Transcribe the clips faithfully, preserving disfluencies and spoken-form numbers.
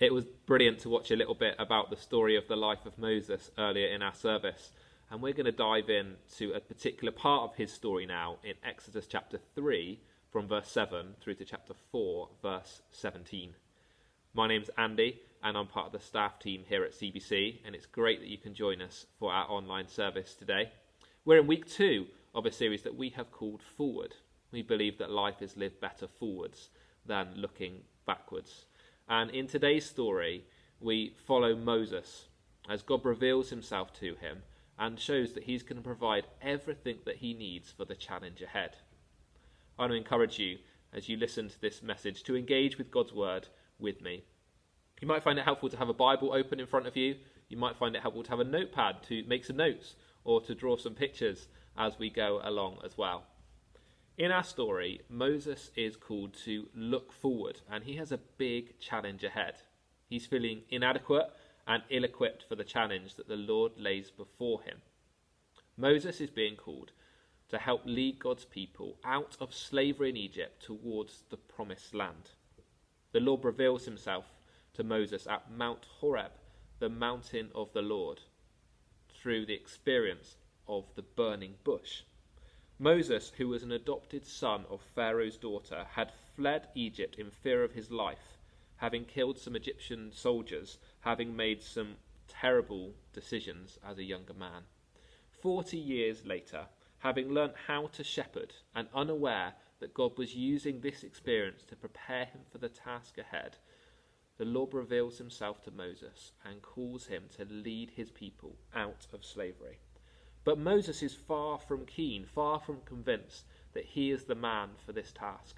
It was brilliant to watch a little bit about the story of the life of Moses earlier in our service. And we're going to dive in to a particular part of his story now in Exodus chapter three from verse seven through to chapter four verse seventeen. My name's Andy and I'm part of the staff team here at C B C, and it's great that you can join us for our online service today. We're in week two of a series that we have called Forward. We believe that life is lived better forwards than looking backwards. And in today's story, we follow Moses as God reveals himself to him and shows that he's going to provide everything that he needs for the challenge ahead. I want to encourage you, as you listen to this message, to engage with God's word with me. You might find it helpful to have a Bible open in front of you. You might find it helpful to have a notepad to make some notes or to draw some pictures as we go along as well. In our story, Moses is called to look forward, and he has a big challenge ahead. He's feeling inadequate and ill-equipped for the challenge that the Lord lays before him. Moses is being called to help lead God's people out of slavery in Egypt towards the promised land. The Lord reveals himself to Moses at Mount Horeb, the mountain of the Lord, through the experience of the burning bush. Moses, who was an adopted son of Pharaoh's daughter, had fled Egypt in fear of his life, having killed some Egyptian soldiers, having made some terrible decisions as a younger man. Forty years later, having learnt how to shepherd and unaware that God was using this experience to prepare him for the task ahead, the Lord reveals himself to Moses and calls him to lead his people out of slavery. But Moses is far from keen, far from convinced that he is the man for this task.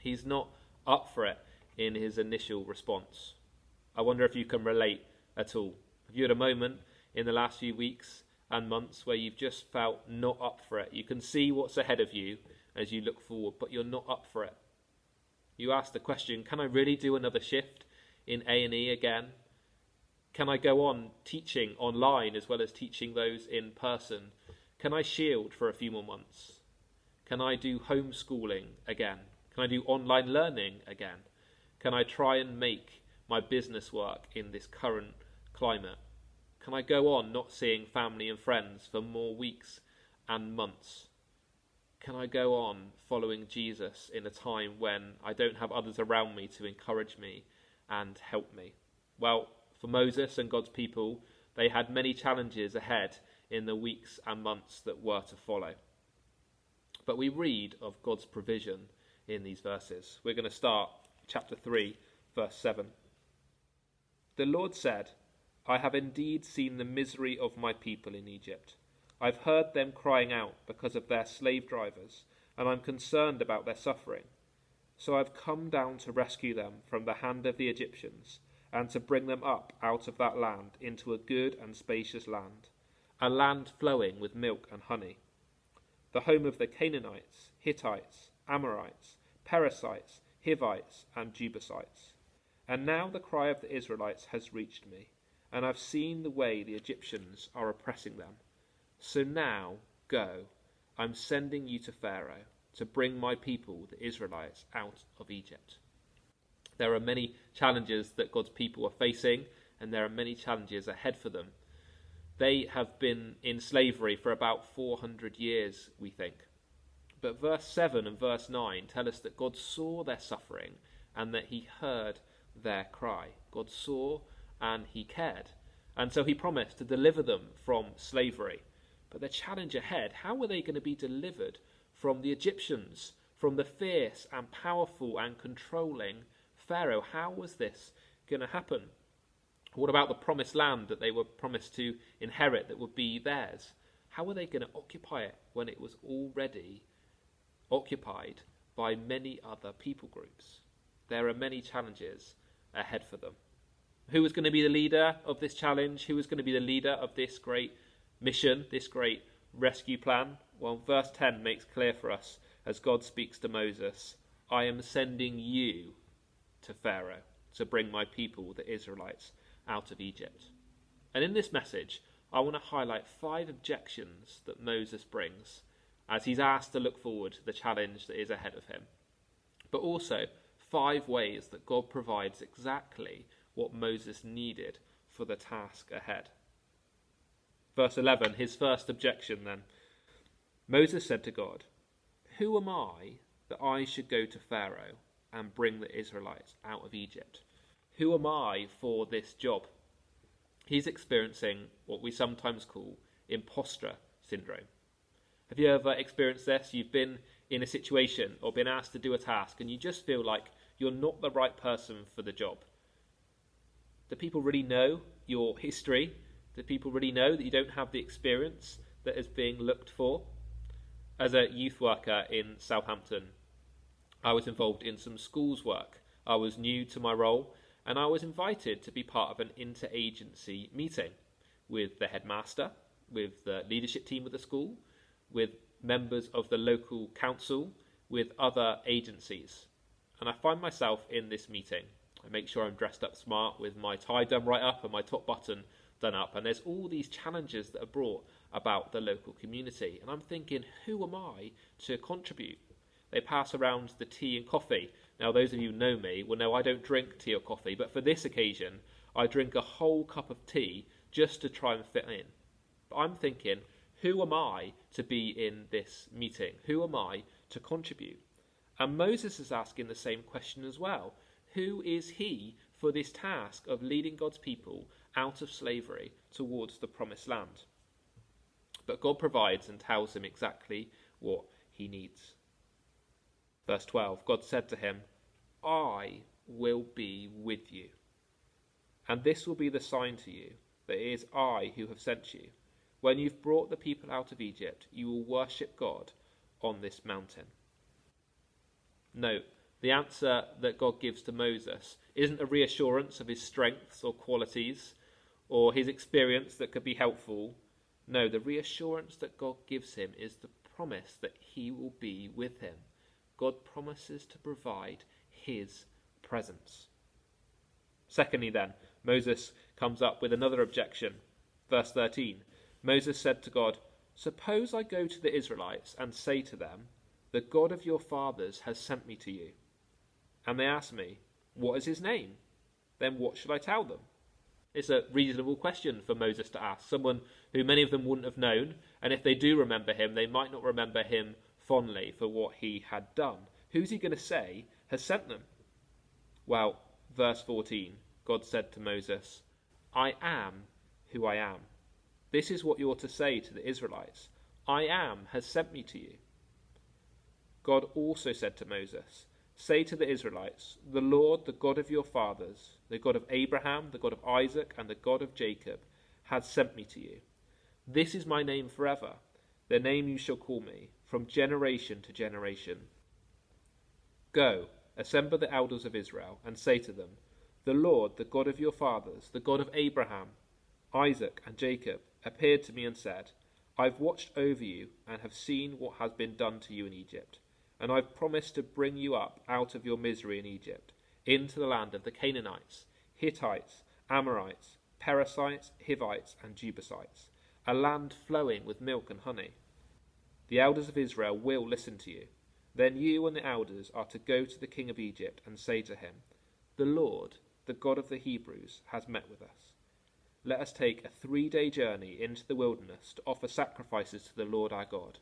He's not up for it in his initial response. I wonder if you can relate at all. Have you had a moment in the last few weeks and months where you've just felt not up for it? You can see what's ahead of you as you look forward, but you're not up for it. You ask the question, can I really do another shift in A and E again? Can I go on teaching online as well as teaching those in person? Can I shield for a few more months? Can I do homeschooling again? Can I do online learning again? Can I try and make my business work in this current climate? Can I go on not seeing family and friends for more weeks and months? Can I go on following Jesus in a time when I don't have others around me to encourage me and help me? Well, for Moses and God's people, they had many challenges ahead in the weeks and months that were to follow. But we read of God's provision in these verses. We're going to start chapter three, verse seven. The Lord said, I have indeed seen the misery of my people in Egypt. I've heard them crying out because of their slave drivers, and I'm concerned about their suffering. So I've come down to rescue them from the hand of the Egyptians, and to bring them up out of that land into a good and spacious land, a land flowing with milk and honey, the home of the Canaanites, Hittites, Amorites, Perizzites, Hivites, and Jebusites. And now the cry of the Israelites has reached me, and I've seen the way the Egyptians are oppressing them. So now, go, I'm sending you to Pharaoh to bring my people, the Israelites, out of Egypt. There are many challenges that God's people are facing, and there are many challenges ahead for them. They have been in slavery for about four hundred years, we think. But verse seven and verse nine tell us that God saw their suffering and that he heard their cry. God saw and he cared, and so he promised to deliver them from slavery. But the challenge ahead, how were they going to be delivered from the Egyptians, from the fierce and powerful and controlling Pharaoh? How was this going to happen? What about the promised land that they were promised to inherit that would be theirs? How were they going to occupy it when it was already occupied by many other people groups? There are many challenges ahead for them. Who was going to be the leader of this challenge? Who was going to be the leader of this great mission, this great rescue plan? Well, verse ten makes clear for us as God speaks to Moses, I am sending you to Pharaoh to bring my people, the Israelites, out of Egypt. And in this message, I want to highlight five objections that Moses brings as he's asked to look forward to the challenge that is ahead of him, but also five ways that God provides exactly what Moses needed for the task ahead. Verse eleven, his first objection then. Moses said to God, "Who am I that I should go to Pharaoh and bring the Israelites out of Egypt? Who am I for this job?" He's experiencing what we sometimes call imposter syndrome. Have you ever experienced this? You've been in a situation or been asked to do a task and you just feel like you're not the right person for the job. Do people really know your history? Do people really know that you don't have the experience that is being looked for? As a youth worker in Southampton, I was involved in some schools work. I was new to my role and I was invited to be part of an interagency meeting with the headmaster, with the leadership team of the school, with members of the local council, with other agencies. And I find myself in this meeting. I make sure I'm dressed up smart with my tie done right up and my top button done up. And there's all these challenges that are brought about the local community. And I'm thinking, who am I to contribute? They pass around the tea and coffee. Now, those of you who know me will know I don't drink tea or coffee, but for this occasion, I drink a whole cup of tea just to try and fit in. But I'm thinking, who am I to be in this meeting? Who am I to contribute? And Moses is asking the same question as well. Who is he for this task of leading God's people out of slavery towards the promised land? But God provides and tells him exactly what he needs. Verse twelve, God said to him, "I will be with you. And this will be the sign to you that it is I who have sent you. When you've brought the people out of Egypt, you will worship God on this mountain." Note, the answer that God gives to Moses isn't a reassurance of his strengths or qualities or his experience that could be helpful. No, the reassurance that God gives him is the promise that he will be with him. God promises to provide his presence. Secondly then, Moses comes up with another objection. Verse thirteen, Moses said to God, "Suppose I go to the Israelites and say to them, 'The God of your fathers has sent me to you.' And they ask me, 'What is his name?' Then what should I tell them?" It's a reasonable question for Moses to ask, someone who many of them wouldn't have known, and if they do remember him, they might not remember him fondly for what he had done. Who's he going to say has sent them? Well, verse fourteen, God said to Moses, "I am who I am. This is what you're to say to the Israelites. 'I am has sent me to you.'" God also said to Moses, "Say to the Israelites, 'The Lord, the God of your fathers, the God of Abraham, the God of Isaac, and the God of Jacob, has sent me to you. This is my name forever, the name you shall call me, from generation to generation. Go, assemble the elders of Israel, and say to them, 'The Lord, the God of your fathers, the God of Abraham, Isaac, and Jacob, appeared to me and said, "I've watched over you and have seen what has been done to you in Egypt. And I've promised to bring you up out of your misery in Egypt, into the land of the Canaanites, Hittites, Amorites, Perizzites, Hivites, and Jebusites, a land flowing with milk and honey. The elders of Israel will listen to you. Then you and the elders are to go to the king of Egypt and say to him, "The Lord, the God of the Hebrews, has met with us. Let us take a three-day journey into the wilderness to offer sacrifices to the Lord our God.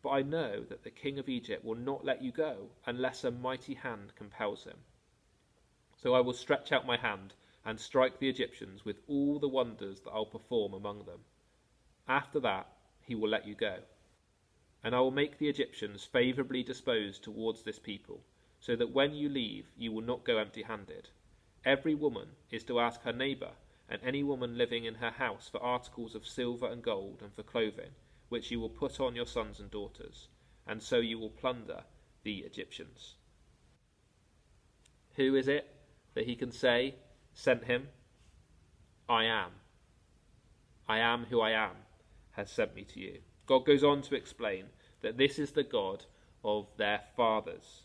But I know that the king of Egypt will not let you go unless a mighty hand compels him. So I will stretch out my hand and strike the Egyptians with all the wonders that I'll perform among them. After that, he will let you go. And I will make the Egyptians favourably disposed towards this people, so that when you leave, you will not go empty-handed. Every woman is to ask her neighbour and any woman living in her house for articles of silver and gold and for clothing, which you will put on your sons and daughters, and so you will plunder the Egyptians."" Who is it that he can say sent him? "I am. I am who I am has sent me to you." God goes on to explain that this is the God of their fathers.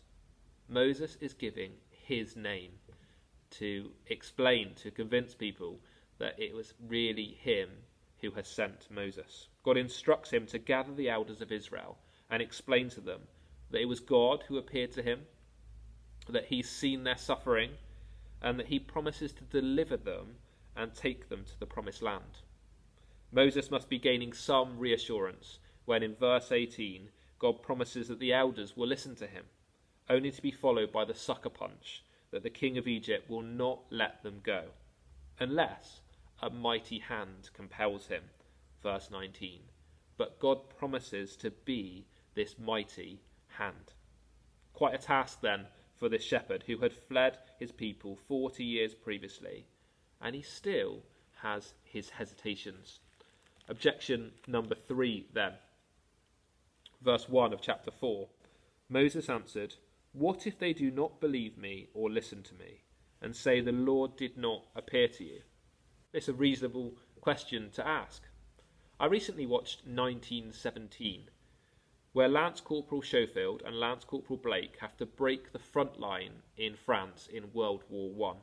Moses is giving his name to explain, to convince people that it was really him who has sent Moses. God instructs him to gather the elders of Israel and explain to them that it was God who appeared to him, that he's seen their suffering and that he promises to deliver them and take them to the promised land. Moses must be gaining some reassurance when in verse eighteen God promises that the elders will listen to him, only to be followed by the sucker punch that the king of Egypt will not let them go, unless a mighty hand compels him, verse nineteen. But God promises to be this mighty hand. Quite a task then for this shepherd who had fled his people forty years previously, and he still has his hesitations. Objection number three then, verse one of chapter four. Moses answered, "What if they do not believe me or listen to me, and say the Lord did not appear to you?" It's a reasonable question to ask. I recently watched nineteen seventeen, where Lance Corporal Schofield and Lance Corporal Blake have to break the front line in France in World War One,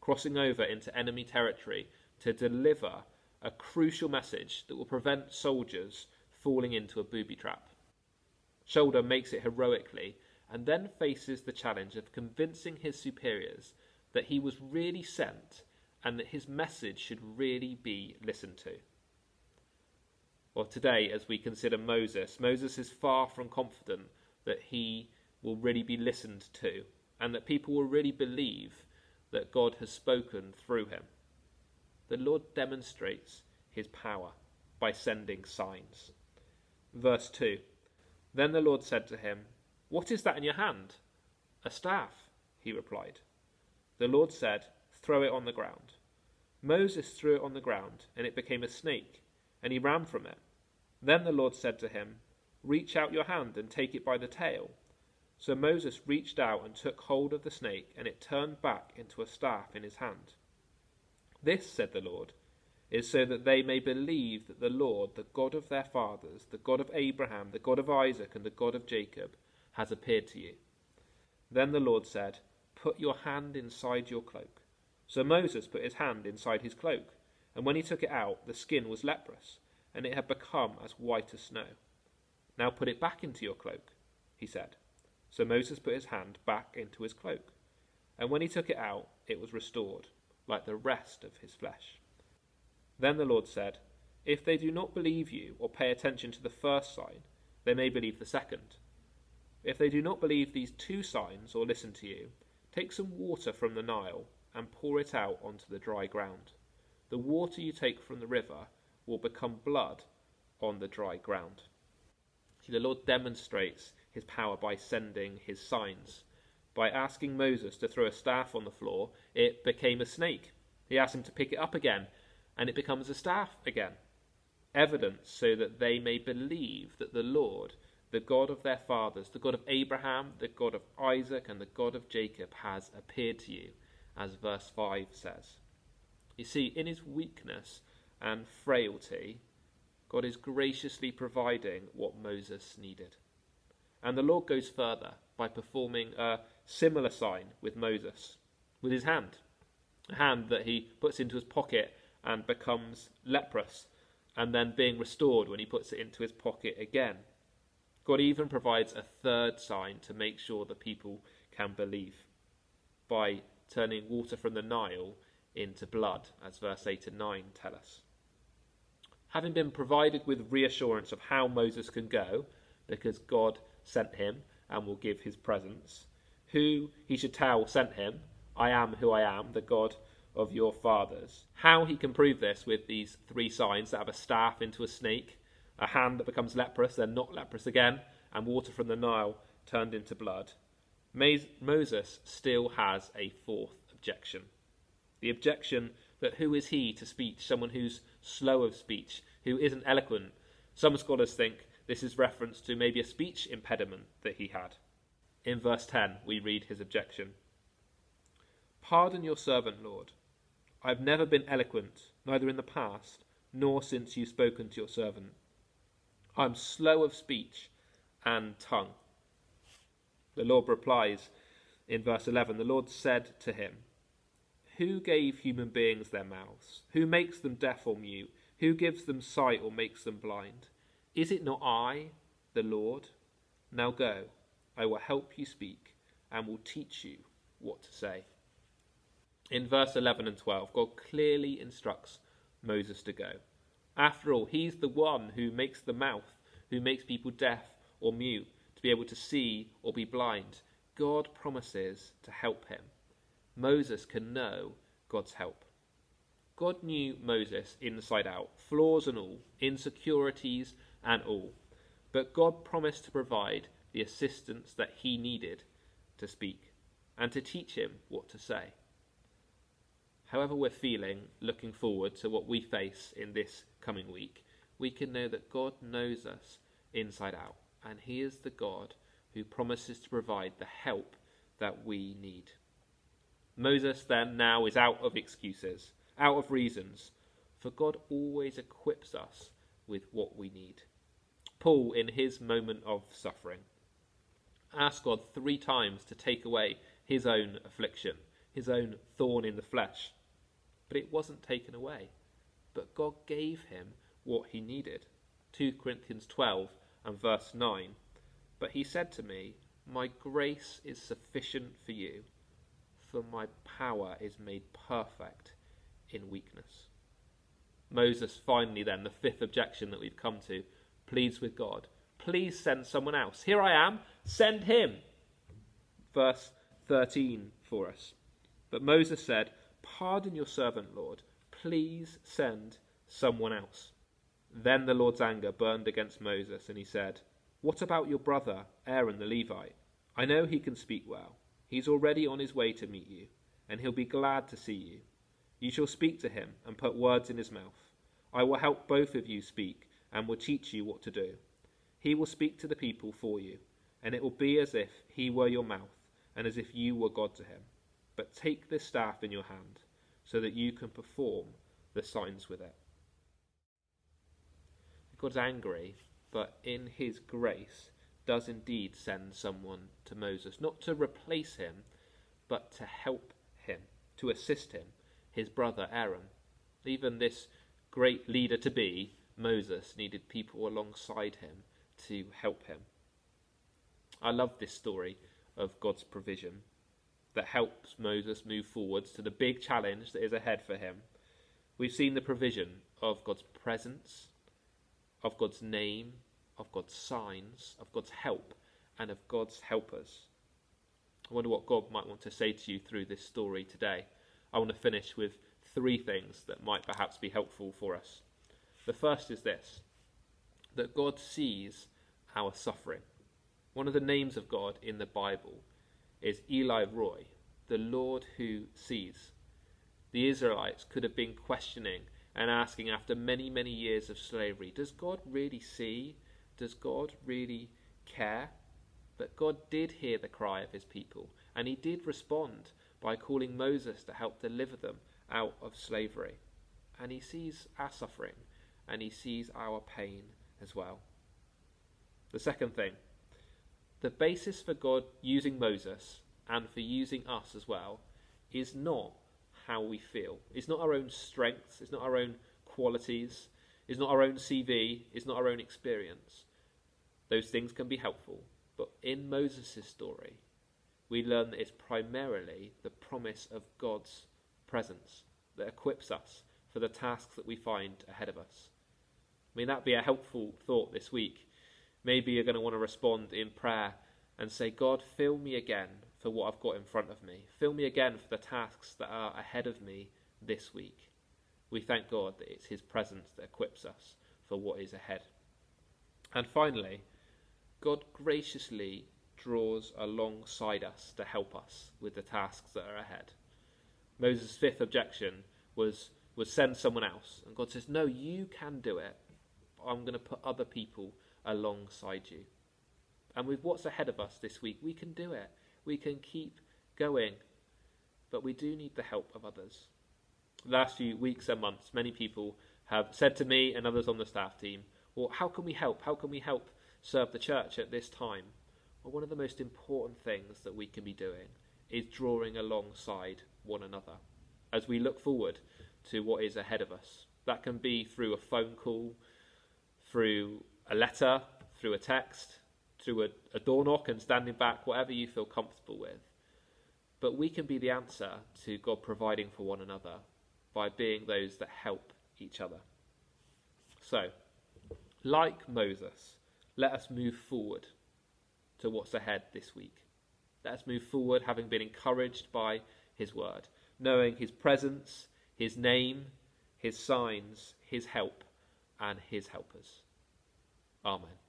crossing over into enemy territory to deliver a crucial message that will prevent soldiers falling into a booby trap. Shoulder makes it heroically and then faces the challenge of convincing his superiors that he was really sent and that his message should really be listened to. Well, today, as we consider Moses, Moses is far from confident that he will really be listened to and that people will really believe that God has spoken through him. The Lord demonstrates his power by sending signs. Verse two, "Then the Lord said to him, 'What is that in your hand?' 'A staff,' he replied. The Lord said, 'Throw it on the ground.' Moses threw it on the ground, and it became a snake, and he ran from it. Then the Lord said to him, 'Reach out your hand and take it by the tail.' So Moses reached out and took hold of the snake, and it turned back into a staff in his hand. 'This,' said the Lord, 'is so that they may believe that the Lord, the God of their fathers, the God of Abraham, the God of Isaac, and the God of Jacob, has appeared to you.' Then the Lord said, 'Put your hand inside your cloak.' So Moses put his hand inside his cloak, and when he took it out, the skin was leprous, and it had become as white as snow. 'Now put it back into your cloak,' he said. So Moses put his hand back into his cloak, and when he took it out, it was restored, like the rest of his flesh. Then the Lord said, 'If they do not believe you or pay attention to the first sign, they may believe the second. If they do not believe these two signs or listen to you, take some water from the Nile and pour it out onto the dry ground. The water you take from the river will become blood on the dry ground.'" See, the Lord demonstrates his power by sending his signs. By asking Moses to throw a staff on the floor, it became a snake. He asked him to pick it up again, and it becomes a staff again. Evidence so that they may believe that the Lord, the God of their fathers, the God of Abraham, the God of Isaac, and the God of Jacob has appeared to you, as verse five says. You see, in his weakness and frailty, God is graciously providing what Moses needed. And the Lord goes further by performing a similar sign with Moses, with his hand, a hand that he puts into his pocket and becomes leprous, and then being restored when he puts it into his pocket again. God even provides a third sign to make sure the people can believe, by turning water from the Nile into blood, as verse eight and nine tell us. Having been provided with reassurance of how Moses can go, because God sent him and will give his presence, who he should tell sent him, "I am who I am, the God of your fathers," how he can prove this with these three signs that have a staff into a snake, a hand that becomes leprous, then not leprous again, and water from the Nile turned into blood, Moses still has a fourth objection. The objection that who is he to speak, someone who's slow of speech, who isn't eloquent. Some scholars think this is reference to maybe a speech impediment that he had. In verse ten, we read his objection. "Pardon your servant, Lord. I have never been eloquent, neither in the past, nor since you've spoken to your servant. I am slow of speech and tongue." The Lord replies in verse eleven, "The Lord said to him, 'Who gave human beings their mouths? Who makes them deaf or mute? Who gives them sight or makes them blind? Is it not I, the Lord? Now go, I will help you speak and will teach you what to say. In verse eleven and twelve, God clearly instructs Moses to go. After all, he's the one who makes the mouth, who makes people deaf or mute, to be able to see or be blind. God promises to help him. Moses can know God's help. God knew Moses inside out, flaws and all, insecurities and all. But God promised to provide the assistance that he needed to speak and to teach him what to say. However we're feeling, looking forward to what we face in this coming week, we can know that God knows us inside out, and he is the God who promises to provide the help that we need. Moses then now is out of excuses, out of reasons, for God always equips us with what we need. Paul, in his moment of suffering, asked God three times to take away his own affliction, his own thorn in the flesh, but it wasn't taken away. But God gave him what he needed. Second Corinthians twelve and verse nine, but he said to me, my grace is sufficient for you, for my power is made perfect in weakness. Moses finally then, the fifth objection that we've come to, pleads with God, please send someone else. Here I am, send him. Verse thirteen for us. But Moses said, pardon your servant, Lord, please send someone else. Then the Lord's anger burned against Moses, and he said, what about your brother, Aaron the Levite? I know he can speak well. He's already on his way to meet you, and he'll be glad to see you. You shall speak to him and put words in his mouth. I will help both of you speak and will teach you what to do. He will speak to the people for you, and it will be as if he were your mouth and as if you were God to him. But take this staff in your hand so that you can perform the signs with it. God's angry, but in his grace does indeed send someone to Moses, not to replace him, but to help him, to assist him, his brother Aaron. Even this great leader-to-be, Moses, needed people alongside him to help him. I love this story of God's provision that helps Moses move forwards to the big challenge that is ahead for him. We've seen the provision of God's presence, of God's name, of God's signs, of God's help, and of God's helpers. I wonder what God might want to say to you through this story today. I want to finish with three things that might perhaps be helpful for us. The first is this, that God sees our suffering. One of the names of God in the Bible is El Roi, the Lord who sees. The Israelites could have been questioning and asking after many, many years of slavery, does God really see? Does God really care? But God did hear the cry of his people, and he did respond by calling Moses to help deliver them out of slavery. And he sees our suffering, and he sees our pain as well. The second thing, the basis for God using Moses, and for using us as well, is not how we feel. It's not our own strengths, it's not our own qualities, it's not our own C V, it's not our own experience. Those things can be helpful, but in Moses' story, we learn that it's primarily the promise of God's presence that equips us for the tasks that we find ahead of us. May that be a helpful thought this week. Maybe you're going to want to respond in prayer and say, God, fill me again for what I've got in front of me. Fill me again for the tasks that are ahead of me this week. We thank God that it's his presence that equips us for what is ahead. And finally, God graciously draws alongside us to help us with the tasks that are ahead. Moses' fifth objection was, was send someone else. And God says, no, you can do it. I'm going to put other people alongside you. And with what's ahead of us this week, we can do it. We can keep going, but we do need the help of others. The last few weeks and months, many people have said to me and others on the staff team, well, how can we help? How can we help serve the church at this time? Well, one of the most important things that we can be doing is drawing alongside one another as we look forward to what is ahead of us. That can be through a phone call, through a letter, through a text, through a, a door knock and standing back, whatever you feel comfortable with. But we can be the answer to God providing for one another by being those that help each other. So, like Moses, let us move forward to what's ahead this week. Let us move forward having been encouraged by his word, knowing his presence, his name, his signs, his help, and his helpers. Amen.